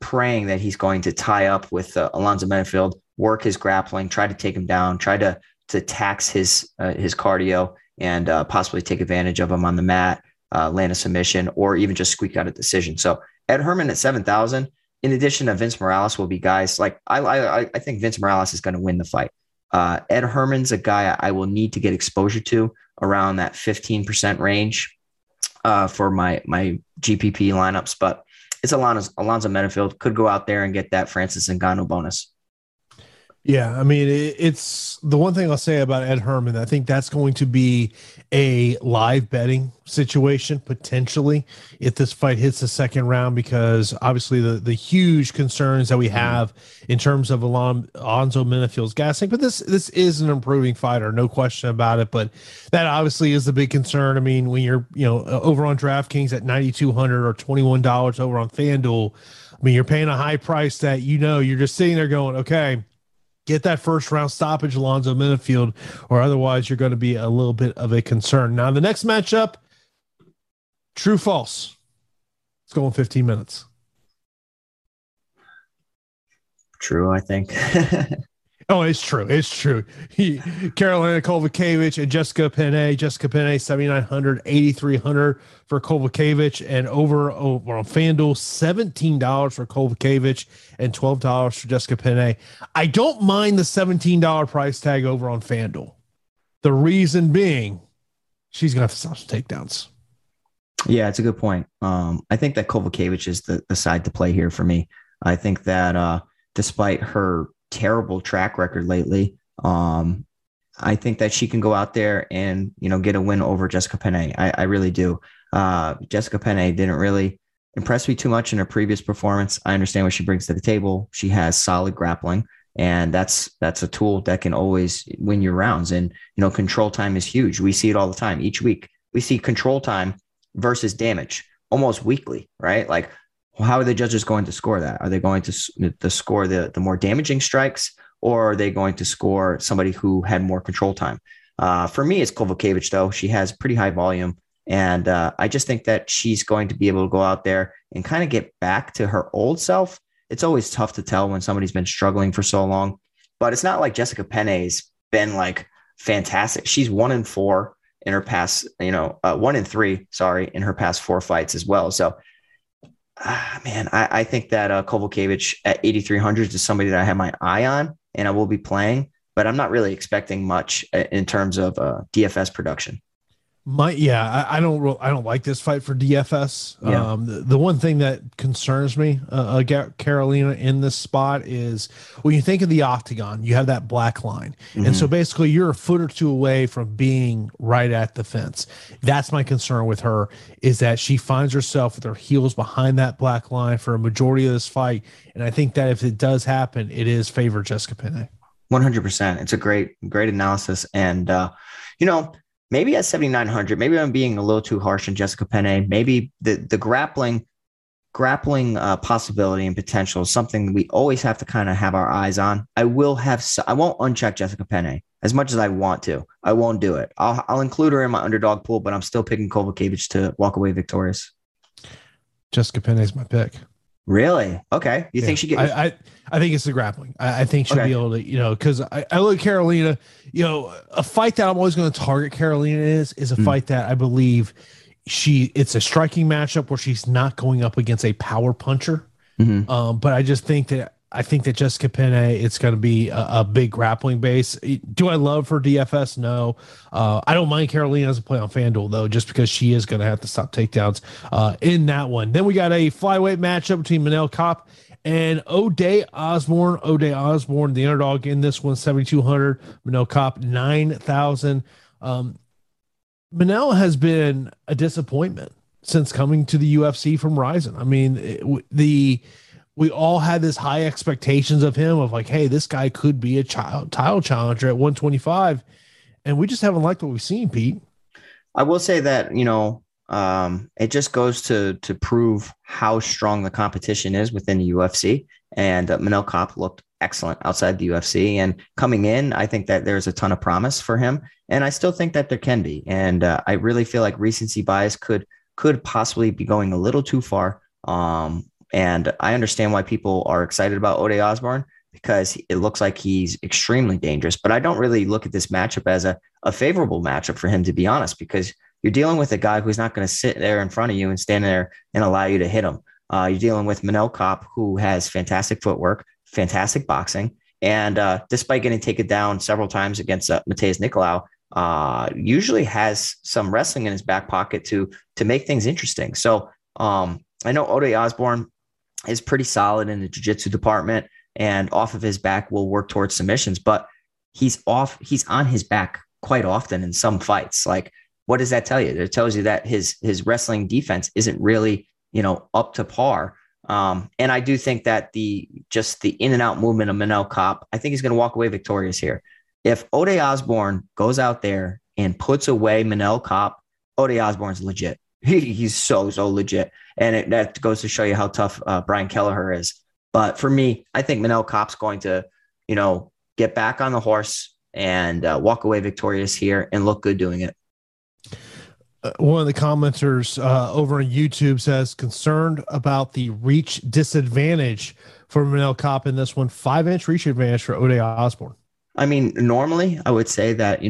praying that he's going to tie up with Alonzo Menifield, work his grappling, try to take him down, try to tax his cardio and possibly take advantage of him on the mat, land a submission, or even just squeak out a decision. So Ed Herman at 7,000, in addition to Vince Morales, will be guys like I think Vince Morales is going to win the fight. Ed Herman's a guy I will need to get exposure to around that 15% range. For my GPP lineups, but it's Alonzo Menifield could go out there and get that Francis Ngannou bonus. Yeah, I mean, it's the one thing I'll say about Ed Herman. I think that's going to be a live betting situation, potentially, if this fight hits the second round, because obviously the huge concerns that we have in terms of Alonzo Menifield's gas tank. But this is an improving fighter, no question about it. But that obviously is the big concern. I mean, when you're over on DraftKings at $9,200 or $21 over on FanDuel, I mean, you're paying a high price that you're just sitting there going, okay, get that first round stoppage, Alonzo Menifield, or otherwise you're going to be a little bit of a concern. Now, the next matchup, true false. Let's go in 15 minutes. True, I think. Oh, it's true. It's true. Carolina Kowalkiewicz and Jessica Penne. Jessica Penne, $7,900, $8,300 for Kowalkiewicz, and over on FanDuel, $17 for Kowalkiewicz and $12 for Jessica Penne. I don't mind the $17 price tag over on FanDuel. The reason being, she's going to have to stop some takedowns. Yeah, it's a good point. I think that Kowalkiewicz is the side to play here for me. I think that despite her terrible track record lately, I think that she can go out there and get a win over Jessica Penne. I really do. Jessica Penne didn't really impress me too much in her previous performance. I understand what she brings to the table. She has solid grappling, and that's a tool that can always win your rounds. And control time is huge. We see it all the time. Each week we see control time versus damage almost weekly, right? Like, how are the judges going to score that? Are they going to score the more damaging strikes, or are they going to score somebody who had more control time? For me, it's Kowalkiewicz, though. She has pretty high volume, and I just think that she's going to be able to go out there and kind of get back to her old self. It's always tough to tell when somebody's been struggling for so long, but it's not like Jessica Penne's been like fantastic. She's 1-4 in her past, 1-3, sorry, in her past 4 fights as well. So, I think that Kowalkiewicz at 8,300 is somebody that I have my eye on and I will be playing, but I'm not really expecting much in terms of DFS production. I don't like this fight for DFS. Yeah. The one thing that concerns me, Carolina in this spot, is when you think of the octagon, you have that black line. Mm-hmm. And so basically you're a foot or two away from being right at the fence. That's my concern with her, is that she finds herself with her heels behind that black line for a majority of this fight. And I think that if it does happen, it is favor Jessica Penne. 100%. It's a great analysis. And, maybe at 7,900, maybe I'm being a little too harsh on Jessica Penne. Maybe the grappling possibility and potential is something we always have to kind of have our eyes on. I won't uncheck Jessica Penne as much as I want to. I won't do it. I'll include her in my underdog pool, but I'm still picking Kowalkiewicz to walk away victorious. Jessica Penne is my pick. Really? Okay. You think she gets? I think it's the grappling. I think she'll be able to, because I look at Carolina, a fight that I'm always going to target Carolina is a fight that I believe it's a striking matchup where she's not going up against a power puncher. Mm-hmm. But I just think that, Jessica Penne, it's going to be a big grappling base. Do I love her DFS? No. I don't mind Carolina as a play on FanDuel, though, just because she is going to have to stop takedowns in that one. Then we got a flyweight matchup between Manel Kape and Oday Osbourne. Oday Osbourne, the underdog in this one, 7,200. Manel Kape, 9,000. Manel has been a disappointment since coming to the UFC from Rizin. I mean, we all had this high expectations of him of like, hey, this guy could be a title challenger at 125. And we just haven't liked what we've seen, Pete. I will say that, it just goes to prove how strong the competition is within the UFC. And Manel Kape looked excellent outside the UFC. And coming in, I think that there's a ton of promise for him. And I still think that there can be. And I really feel like recency bias could possibly be going a little too far. And I understand why people are excited about Oday Osbourne, because it looks like he's extremely dangerous. But I don't really look at this matchup as a favorable matchup for him, to be honest, because you're dealing with a guy who's not going to sit there in front of you and stand there and allow you to hit him. You're dealing with Manel Kape, who has fantastic footwork, fantastic boxing. And despite getting taken down several times against Mateus Nicolau, usually has some wrestling in his back pocket to make things interesting. So I know Oday Osbourne is pretty solid in the jiu-jitsu department. and off of his back will work towards submissions, but he's on his back quite often in some fights. Like, what does that tell you? It tells you that his wrestling defense isn't really, up to par. And I do think that the in and out movement of Manel Kape, I think he's going to walk away victorious here. If Oday Osbourne goes out there and puts away Manel Kape, Oday Osbourne's legit. He's so legit. And that goes to show you how tough Brian Kelleher is. But for me, I think Manel Kape's going to, get back on the horse and walk away victorious here and look good doing it. One of the commenters over on YouTube says, concerned about the reach disadvantage for Manel Kape in this one, 5-inch reach advantage for Oday Osbourne. I mean, normally I would say that,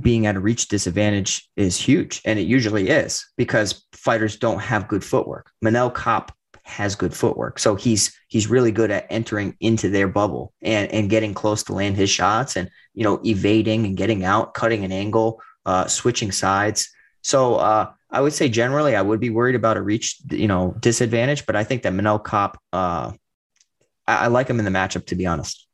being at a reach disadvantage is huge. And it usually is because fighters don't have good footwork. Manel Kape has good footwork. So he's really good at entering into their bubble and getting close to land his shots and, evading and getting out, cutting an angle, switching sides. So I would say generally I would be worried about a reach, disadvantage, but I think that Manel Kape, I like him in the matchup, to be honest.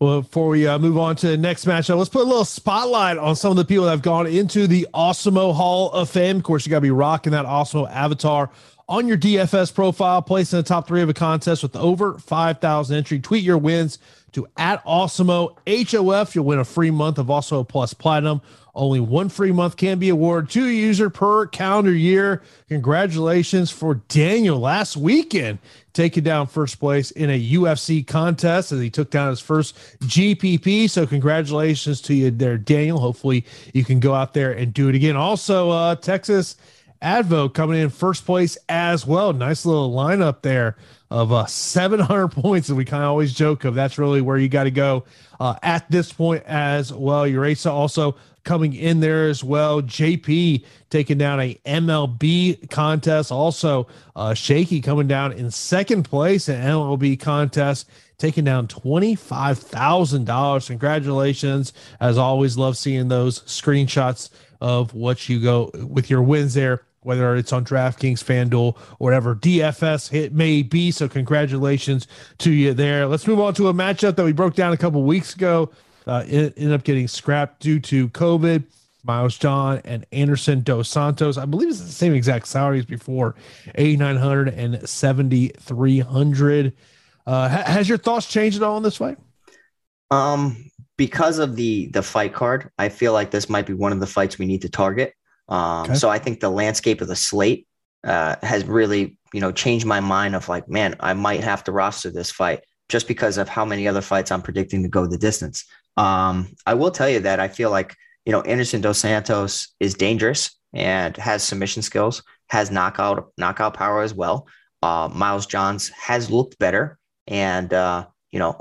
Well, before we move on to the next matchup, let's put a little spotlight on some of the people that have gone into the Awesemo Hall of Fame. Of course, you got to be rocking that Awesemo avatar on your DFS profile, placed in the top three of a contest with over 5,000 entry. Tweet your wins to @AwesemoHOF. You'll win a free month of Awesemo Plus Platinum. Only one free month can be awarded to a user per calendar year. Congratulations for Daniel last weekend, taking down first place in a UFC contest as he took down his first GPP. So congratulations to you there, Daniel. Hopefully you can go out there and do it again. Also, Texas Advo coming in first place as well. Nice little lineup there of 700 points that we kind of always joke of. That's really where you got to go at this point as well. Urasa also coming in there as well. JP taking down a MLB contest. Also, Shaky coming down in second place, an MLB contest, taking down $25,000. Congratulations. As always, love seeing those screenshots of what you go with your wins there, whether it's on DraftKings, FanDuel, or whatever DFS it may be. So congratulations to you there. Let's move on to a matchup that we broke down a couple weeks ago. It ended up getting scrapped due to COVID. Miles Johns and Anderson Dos Santos. I believe it's the same exact salaries before, $8,900 and $7,300. Has your thoughts changed at all on this fight? Because of the fight card, I feel like this might be one of the fights we need to target. Okay. So I think the landscape of the slate has really, changed my mind of like, man, I might have to roster this fight just because of how many other fights I'm predicting to go the distance. I will tell you that I feel like, Anderson Dos Santos is dangerous and has submission skills, has knockout power as well. Miles Johns has looked better and,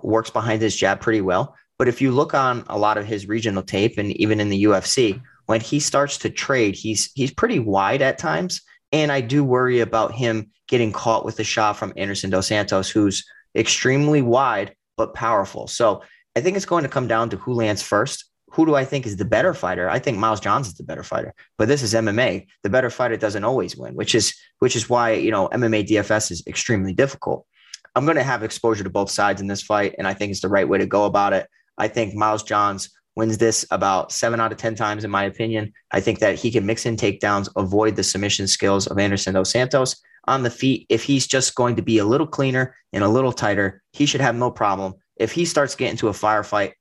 works behind his jab pretty well. But if you look on a lot of his regional tape and even in the UFC, when he starts to trade, he's pretty wide at times. And I do worry about him getting caught with a shot from Anderson Dos Santos, who's extremely wide, but powerful. So I think it's going to come down to who lands first. Who do I think is the better fighter? I think Miles Johns is the better fighter, but this is MMA. The better fighter doesn't always win, which is why, MMA DFS is extremely difficult. I'm going to have exposure to both sides in this fight, and I think it's the right way to go about it. I think Miles Johns wins this about 7 out of 10 times, in my opinion. I think that he can mix in takedowns, avoid the submission skills of Anderson Dos Santos on the feet. If he's just going to be a little cleaner and a little tighter, he should have no problem. If he starts getting to a firefight,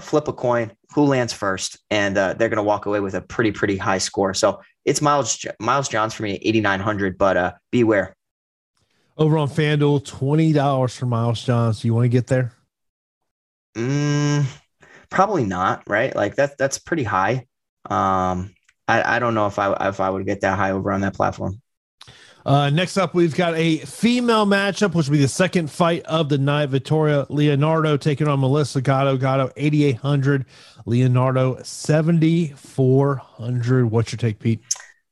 flip a coin, who lands first, and they're going to walk away with a pretty high score. So it's Miles Johns for me, 8,900, but beware. Over on FanDuel, $20 for Miles Johns. Do you want to get there? Probably not, right? Like that's pretty high. I don't know if I would get that high over on that platform. Next up, we've got a female matchup, which will be the second fight of the night. Victoria Leonardo taking on Melissa Gatto. Gatto, 8,800. Leonardo, 7,400. What's your take, Pete?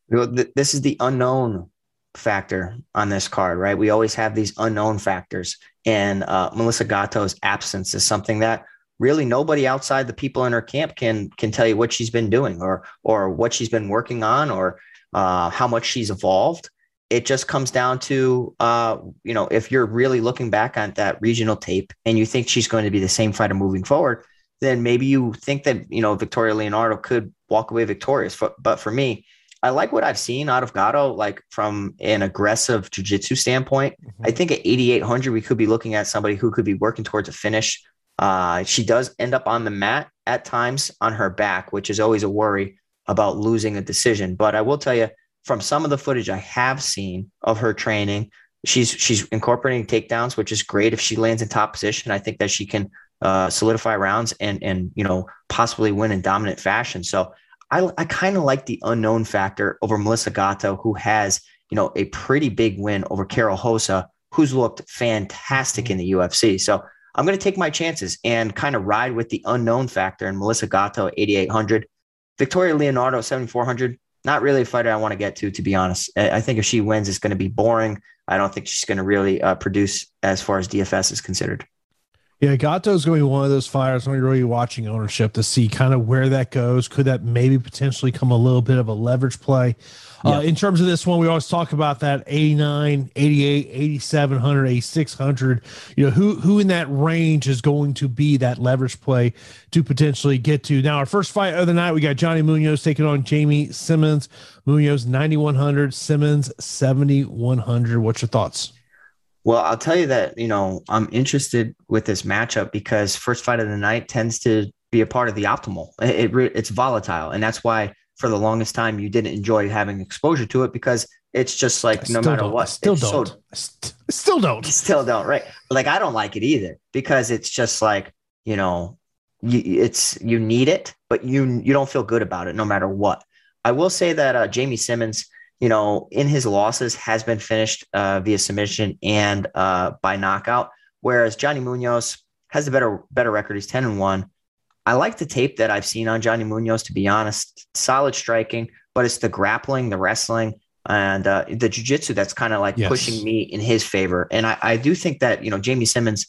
This is the unknown factor on this card, right? We always have these unknown factors. And Melissa Gatto's absence is something that really nobody outside the people in her camp can tell you what she's been doing or what she's been working on or how much she's evolved. it just comes down to, you know, if you're really looking back on that regional tape and you think she's going to be the same fighter moving forward, then maybe you think that, you know, Victoria Leonardo could walk away victorious. But for me, I like what I've seen out of Gatto, like from an aggressive jiu-jitsu standpoint. Mm-hmm. I think at 8,800, we could be looking at somebody who could be working towards a finish. She does end up on the mat at times on her back, which is always a worry about losing a decision. But I will tell you, from some of the footage I have seen of her training, she's incorporating takedowns, which is great. If she lands in top position, I think that she can solidify rounds and you know, possibly win in dominant fashion. So I kind of like the unknown factor over Melissa Gatto, who has, you know, a pretty big win over Carol Hossa, who's looked fantastic in the UFC. So I'm going to take my chances and kind of ride with the unknown factor in Melissa Gatto at 8,800. Victoria Leonardo, 7,400. Not really a fighter I want to get to be honest. I think if she wins, it's going to be boring. I don't think she's going to really produce as far as DFS is considered. Yeah, Gatto's going to be one of those fighters. I'm really watching ownership to see kind of where that goes. Could that maybe potentially come a little bit of a leverage play? Yeah. In terms of this one, we always talk about that 89, 88, 8,700, 8,600. You know, who in that range is going to be that leverage play to potentially get to? Now, our first fight of the night, we got Johnny Munoz taking on Jamie Simmons. Munoz, 9,100. Simmons, 7,100. What's your thoughts? Well, I'll tell you that, you know, I'm interested with this matchup because first fight of the night tends to be a part of the optimal. It's volatile. And that's why for the longest time you didn't enjoy having exposure to it because it's just like, no matter what. Still don't. Right. Like, I don't like it either because it's just like, you know, you need it, but you don't feel good about it no matter what. I will say that Jamie Simmons, you know, in his losses has been finished via submission and by knockout, whereas Johnny Munoz has a better record. He's 10-1. I like the tape that I've seen on Johnny Munoz, to be honest. Solid striking, but it's the grappling, the wrestling, and the jiu-jitsu that's kind of like pushing me in his favor. And I do think that, you know, Jamie Simmons,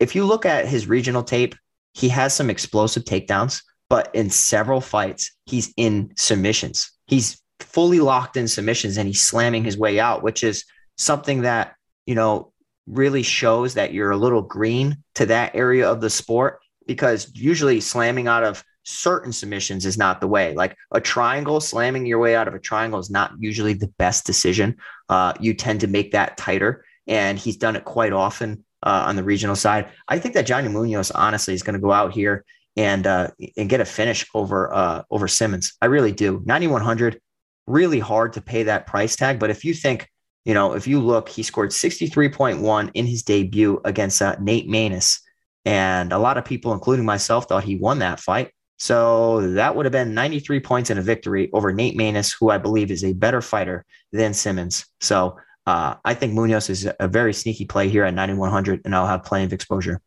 if you look at his regional tape, he has some explosive takedowns, but in several fights, he's in submissions. He's fully locked in submissions and he's slamming his way out, which is something that, you know, really shows that you're a little green to that area of the sport, because usually slamming out of certain submissions is not the way. Like a triangle, slamming your way out of a triangle is not usually the best decision. You tend to make that tighter, and he's done it quite often on the regional side. I think that Johnny Munoz honestly is going to go out here and get a finish over Simmons. I really do. 9,100. Really hard to pay that price tag. But if you think, you know, if you look, he scored 63.1 in his debut against Nate Maness. And a lot of people, including myself, thought he won that fight. So that would have been 93 points and a victory over Nate Maness, who I believe is a better fighter than Simmons. So I think Munoz is a very sneaky play here at 9,100, and I'll have plenty of exposure.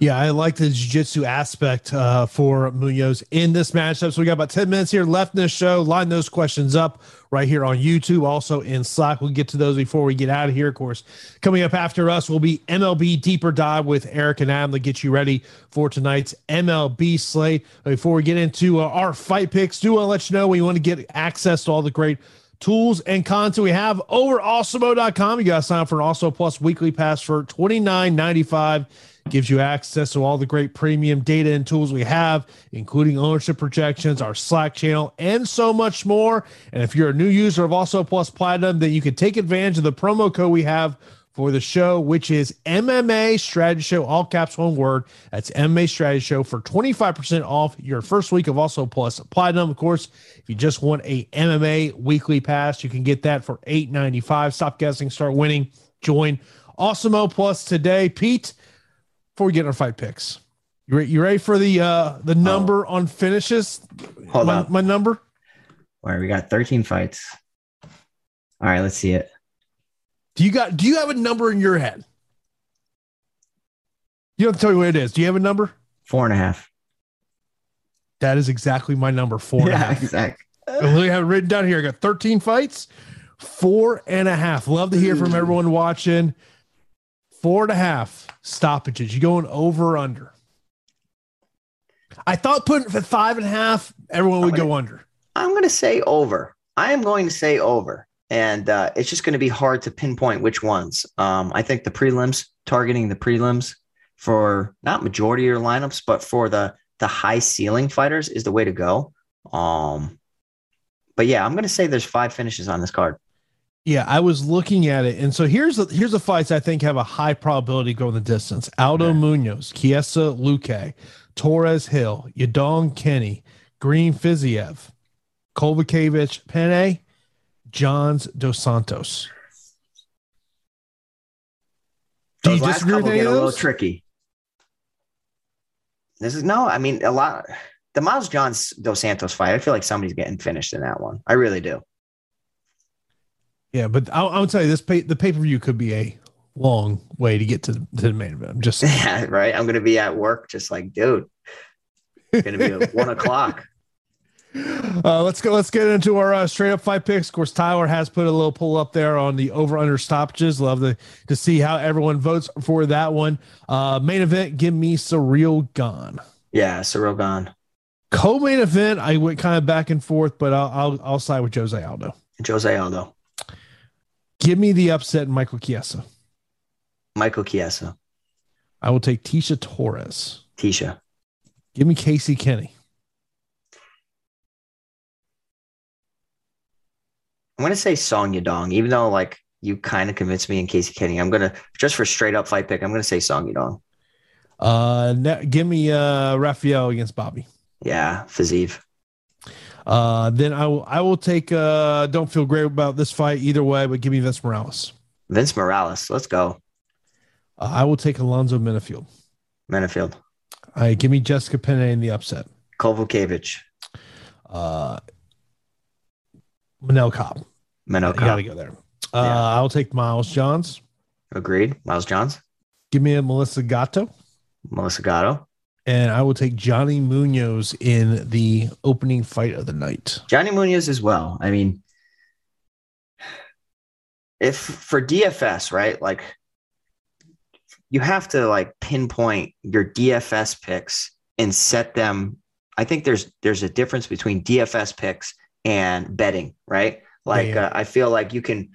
Yeah, I like the jiu-jitsu aspect for Munoz in this matchup. So we got about 10 minutes here left in this show. Line those questions up right here on YouTube, also in Slack. We'll get to those before we get out of here. Of course, coming up after us will be MLB Deeper Dive with Eric and Adam to get you ready for tonight's MLB slate. Before we get into our fight picks, do want to let you know we want to get access to all the great tools and content we have over Awesemo.com. You got to sign up for an Awesemo Plus weekly pass for $29.95. Gives you access to all the great premium data and tools we have, including ownership projections, our Slack channel, and so much more. And if you're a new user of Awesemo Plus Platinum, then you can take advantage of the promo code we have for the show, which is MMA Strategy Show, all caps, one word. That's MMA Strategy Show for 25% off your first week of Awesemo Plus Platinum. Of course, if you just want a MMA weekly pass, you can get that for $8.95. Stop guessing, start winning. Join Awesemo Plus today. Pete, before we get our fight picks, you ready for the number on finishes? Hold on. My number? All right, we got 13 fights. All right, let's see it. Do you have a number in your head? You don't have to tell me what it is. Do you have a number? 4.5. That is exactly my number, 4.5. Exactly. I literally have it written down here. I got 13 fights, 4.5. Love to hear from everyone watching. 4.5 stoppages. You going over or under? I thought putting for 5.5, everyone would go under. I'm going to say over. And it's just going to be hard to pinpoint which ones. I think the prelims, targeting the prelims for not majority of your lineups, but for the high ceiling fighters is the way to go. But yeah, I'm going to say there's 5 finishes on this card. Yeah, I was looking at it. And so here's the fights I think have a high probability going the distance. Aldo Munoz, Chiesa Luque, Torres Hill, Yadong Kenny, Green Fiziev, Kowalkiewicz Penne, Johns Dos Santos. Do you disagree with any of those? A little tricky. I mean, a lot. The Miles Johns Dos Santos fight, I feel like somebody's getting finished in that one. I really do. Yeah, but I'll tell you this: the pay-per-view could be a long way to get to the main event. I'm just saying. Yeah, right. I'm going to be at work, just like, dude. It's going to be 1:00. Let's go. Let's get into our straight up fight picks. Of course, Tyler has put a little pull up there on the over/under stoppages. Love to see how everyone votes for that one. Main event, give me Ciryl Gane. Yeah, Ciryl Gane. Co-main event, I went kind of back and forth, but I'll side with Jose Aldo. Jose Aldo. Give me the upset in Michael Chiesa. Michael Chiesa. I will take Tecia Torres. Tecia. Give me Casey Kenney. I'm going to say Song Yadong, even though like you kind of convinced me in Casey Kenney. I'm going to, just for straight up fight pick, I'm going to say Song Yadong. Give me Rafael against Bobby. Yeah, Fiziev. Then I will take don't feel great about this fight either way, but give me Vince Morales. Vince Morales, let's go. I will take Alonzo Menifield. Menifield. All right, give me Jessica Penne in the upset. Kowalkiewicz. Manel Kape. Manel Kape. You gotta go there. Yeah. I'll take Miles Johns. Agreed. Miles Johns. Give me a Melissa Gatto. Melissa Gatto. And I will take Johnny Munoz in the opening fight of the night. Johnny Munoz as well. I mean, if for DFS, right? Like you have to like pinpoint your DFS picks and set them. I think there's a difference between DFS picks and betting, right? Like I feel like you can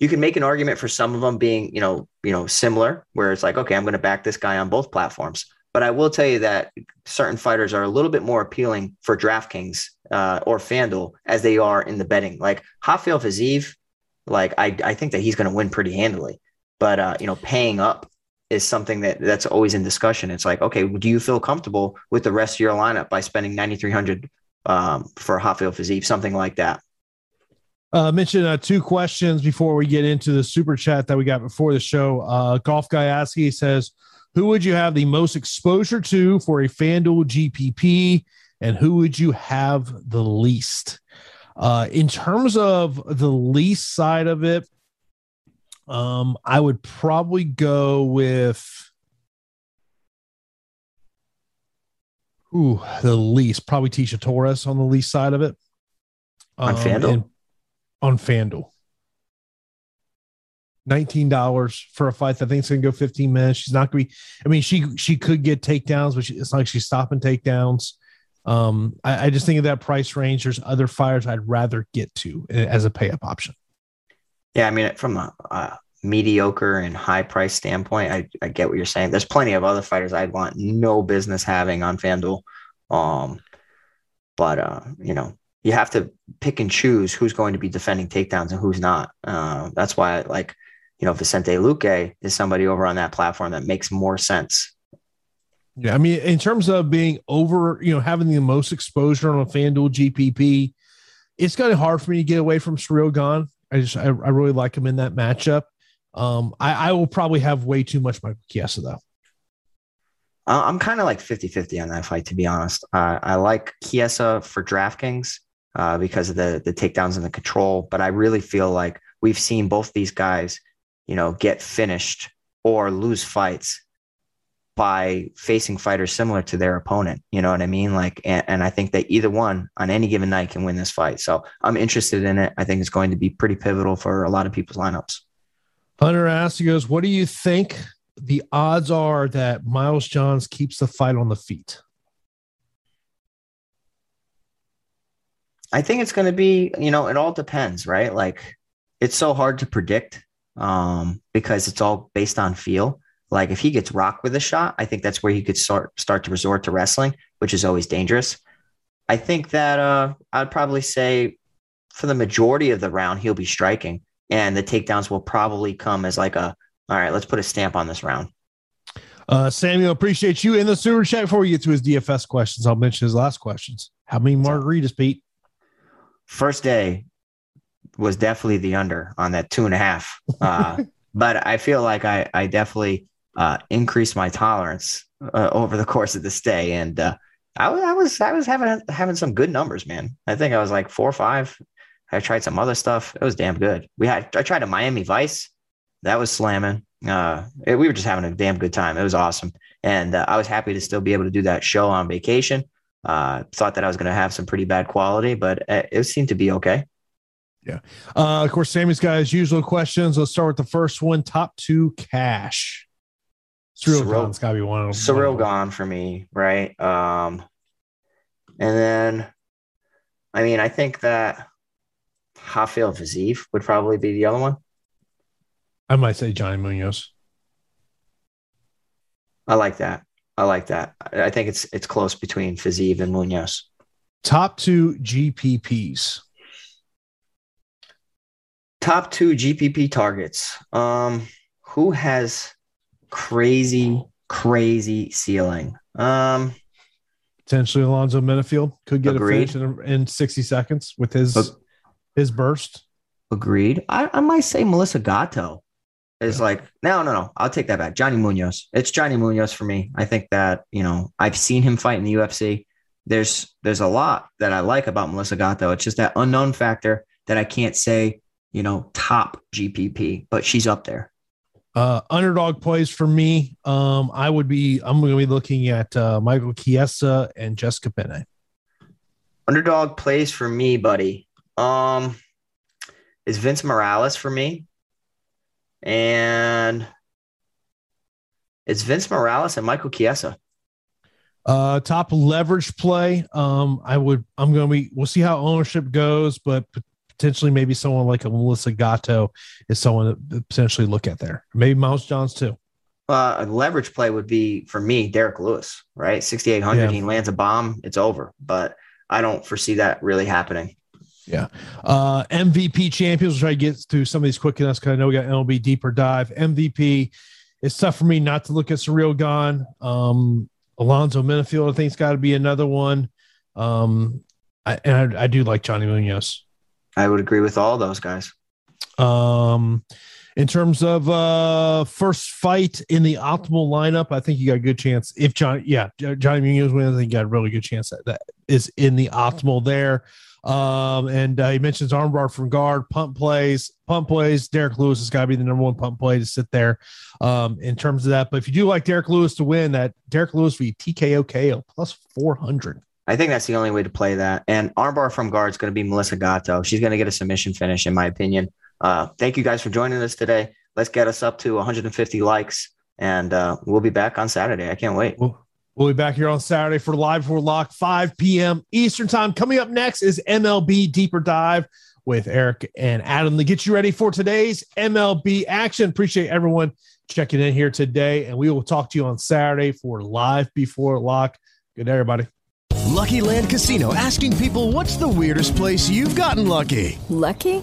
make an argument for some of them being, you know, similar where it's like, okay, I'm going to back this guy on both platforms. But I will tell you that certain fighters are a little bit more appealing for DraftKings or FanDuel as they are in the betting. Like Rafael Fiziev, like I think that he's going to win pretty handily. But you know, paying up is something that's always in discussion. It's like, okay, do you feel comfortable with the rest of your lineup by spending $9,300 for Rafael Fiziev, something like that? Mention 2 questions before we get into the super chat that we got before the show. Golf Guy asks, he says, who would you have the most exposure to for a FanDuel GPP, and who would you have the least? In terms of the least side of it, I would probably go with the least, probably Tecia Torres on the least side of it. On FanDuel? On FanDuel. $19 for a fight. I think it's going to go 15 minutes. She's not going to be, I mean, she could get takedowns, but it's not like she's stopping takedowns. I just think of that price range. There's other fighters I'd rather get to as a pay up option. Yeah. I mean, from a mediocre and high price standpoint, I get what you're saying. There's plenty of other fighters I'd want no business having on FanDuel. But you know, you have to pick and choose who's going to be defending takedowns and who's not. That's why you know, Vicente Luque is somebody over on that platform that makes more sense. Yeah, I mean, in terms of being over, you know, having the most exposure on a FanDuel GPP, it's kind of hard for me to get away from Ciryl Gane. I really like him in that matchup. I will probably have way too much Michael Chiesa, though. I'm kind of like 50-50 on that fight, to be honest. I like Chiesa for DraftKings because of the takedowns and the control, but I really feel like we've seen both these guys, you know, get finished or lose fights by facing fighters similar to their opponent. You know what I mean? Like, and I think that either one on any given night can win this fight. So I'm interested in it. I think it's going to be pretty pivotal for a lot of people's lineups. Hunter asks, he goes, what do you think the odds are that Miles Johns keeps the fight on the feet? I think it's going to be, you know, it all depends, right? Like, it's so hard to predict because it's all based on feel. Like if he gets rocked with a shot, I think that's where he could start to resort to wrestling, which is always dangerous. I think that I'd probably say for the majority of the round, he'll be striking, and the takedowns will probably come as like a, all right, let's put a stamp on this round. Samuel, appreciate you in the super chat. Before we get to his DFS questions, I'll mention his last questions. How many margaritas, Pete? First day was definitely the under on that 2.5. But I feel like I definitely increased my tolerance over the course of this day. And I was having some good numbers, man. I think I was like 4 or 5. I tried some other stuff. It was damn good. I tried a Miami Vice. That was slamming. We were just having a damn good time. It was awesome. And I was happy to still be able to do that show on vacation. Thought that I was going to have some pretty bad quality, but it seemed to be okay. Yeah. Of course, Sammy's got his usual questions. Let's start with the first one. Top 2 cash. Ciryl Gane's got to be one of them. Ciryl Gane for me. Right. And then, I mean, I think that Rafael Fiziev would probably be the other one. I might say Johnny Munoz. I like that. I think it's close between Fiziev and Munoz. Top 2 GPPs. Top 2 GPP targets. Who has crazy ceiling? Potentially Alonzo Menifield could get a finish in 60 seconds with his burst. Agreed. I might say Melissa Gatto. It's like, no. I'll take that back. Johnny Munoz. It's Johnny Munoz for me. I think that, I've seen him fight in the UFC. There's a lot that I like about Melissa Gatto. It's just that unknown factor that I can't say, top GPP, but she's up there. Underdog plays for me. I'm going to be looking at Michael Chiesa and Jessica Penne. Underdog plays for me, buddy. Is Vince Morales for me. And it's Vince Morales and Michael Chiesa. Top leverage play. We'll see how ownership goes, but potentially maybe someone like a Melissa Gatto is someone to potentially look at there. Maybe Miles Johns too. A leverage play would be for me, Derrick Lewis, right? 6,800. Yeah. He lands a bomb. It's over, but I don't foresee that really happening. Yeah. MVP champions. We'll try to get through some of these quick enough because I know we got MLB deeper dive. MVP, it's tough for me not to look at Ciryl Gane. Alonzo Menifield, I think, has got to be another one. I do like Johnny Munoz. I would agree with all those guys. In terms of first fight in the optimal lineup, I think you got a good chance. If Johnny Munoz wins, I think you got a really good chance that is in the optimal there. And he mentions armbar from guard, pump plays. Derrick Lewis has got to be the number 1 pump play to sit there in terms of that. But if you do like Derrick Lewis to win, that Derrick Lewis will be TKO KO plus 400. I think that's the only way to play that. And armbar from guard is going to be Melissa Gatto. She's going to get a submission finish, in my opinion. Thank you guys for joining us today. Let's get us up to 150 likes, and we'll be back on Saturday. I can't wait. We'll be back here on Saturday for Live Before Lock, 5 p.m. Eastern time. Coming up next is MLB Deeper Dive with Eric and Adam to get you ready for today's MLB action. Appreciate everyone checking in here today, and we will talk to you on Saturday for Live Before Lock. Good day, everybody. Lucky Land Casino, asking people, what's the weirdest place you've gotten lucky? Lucky?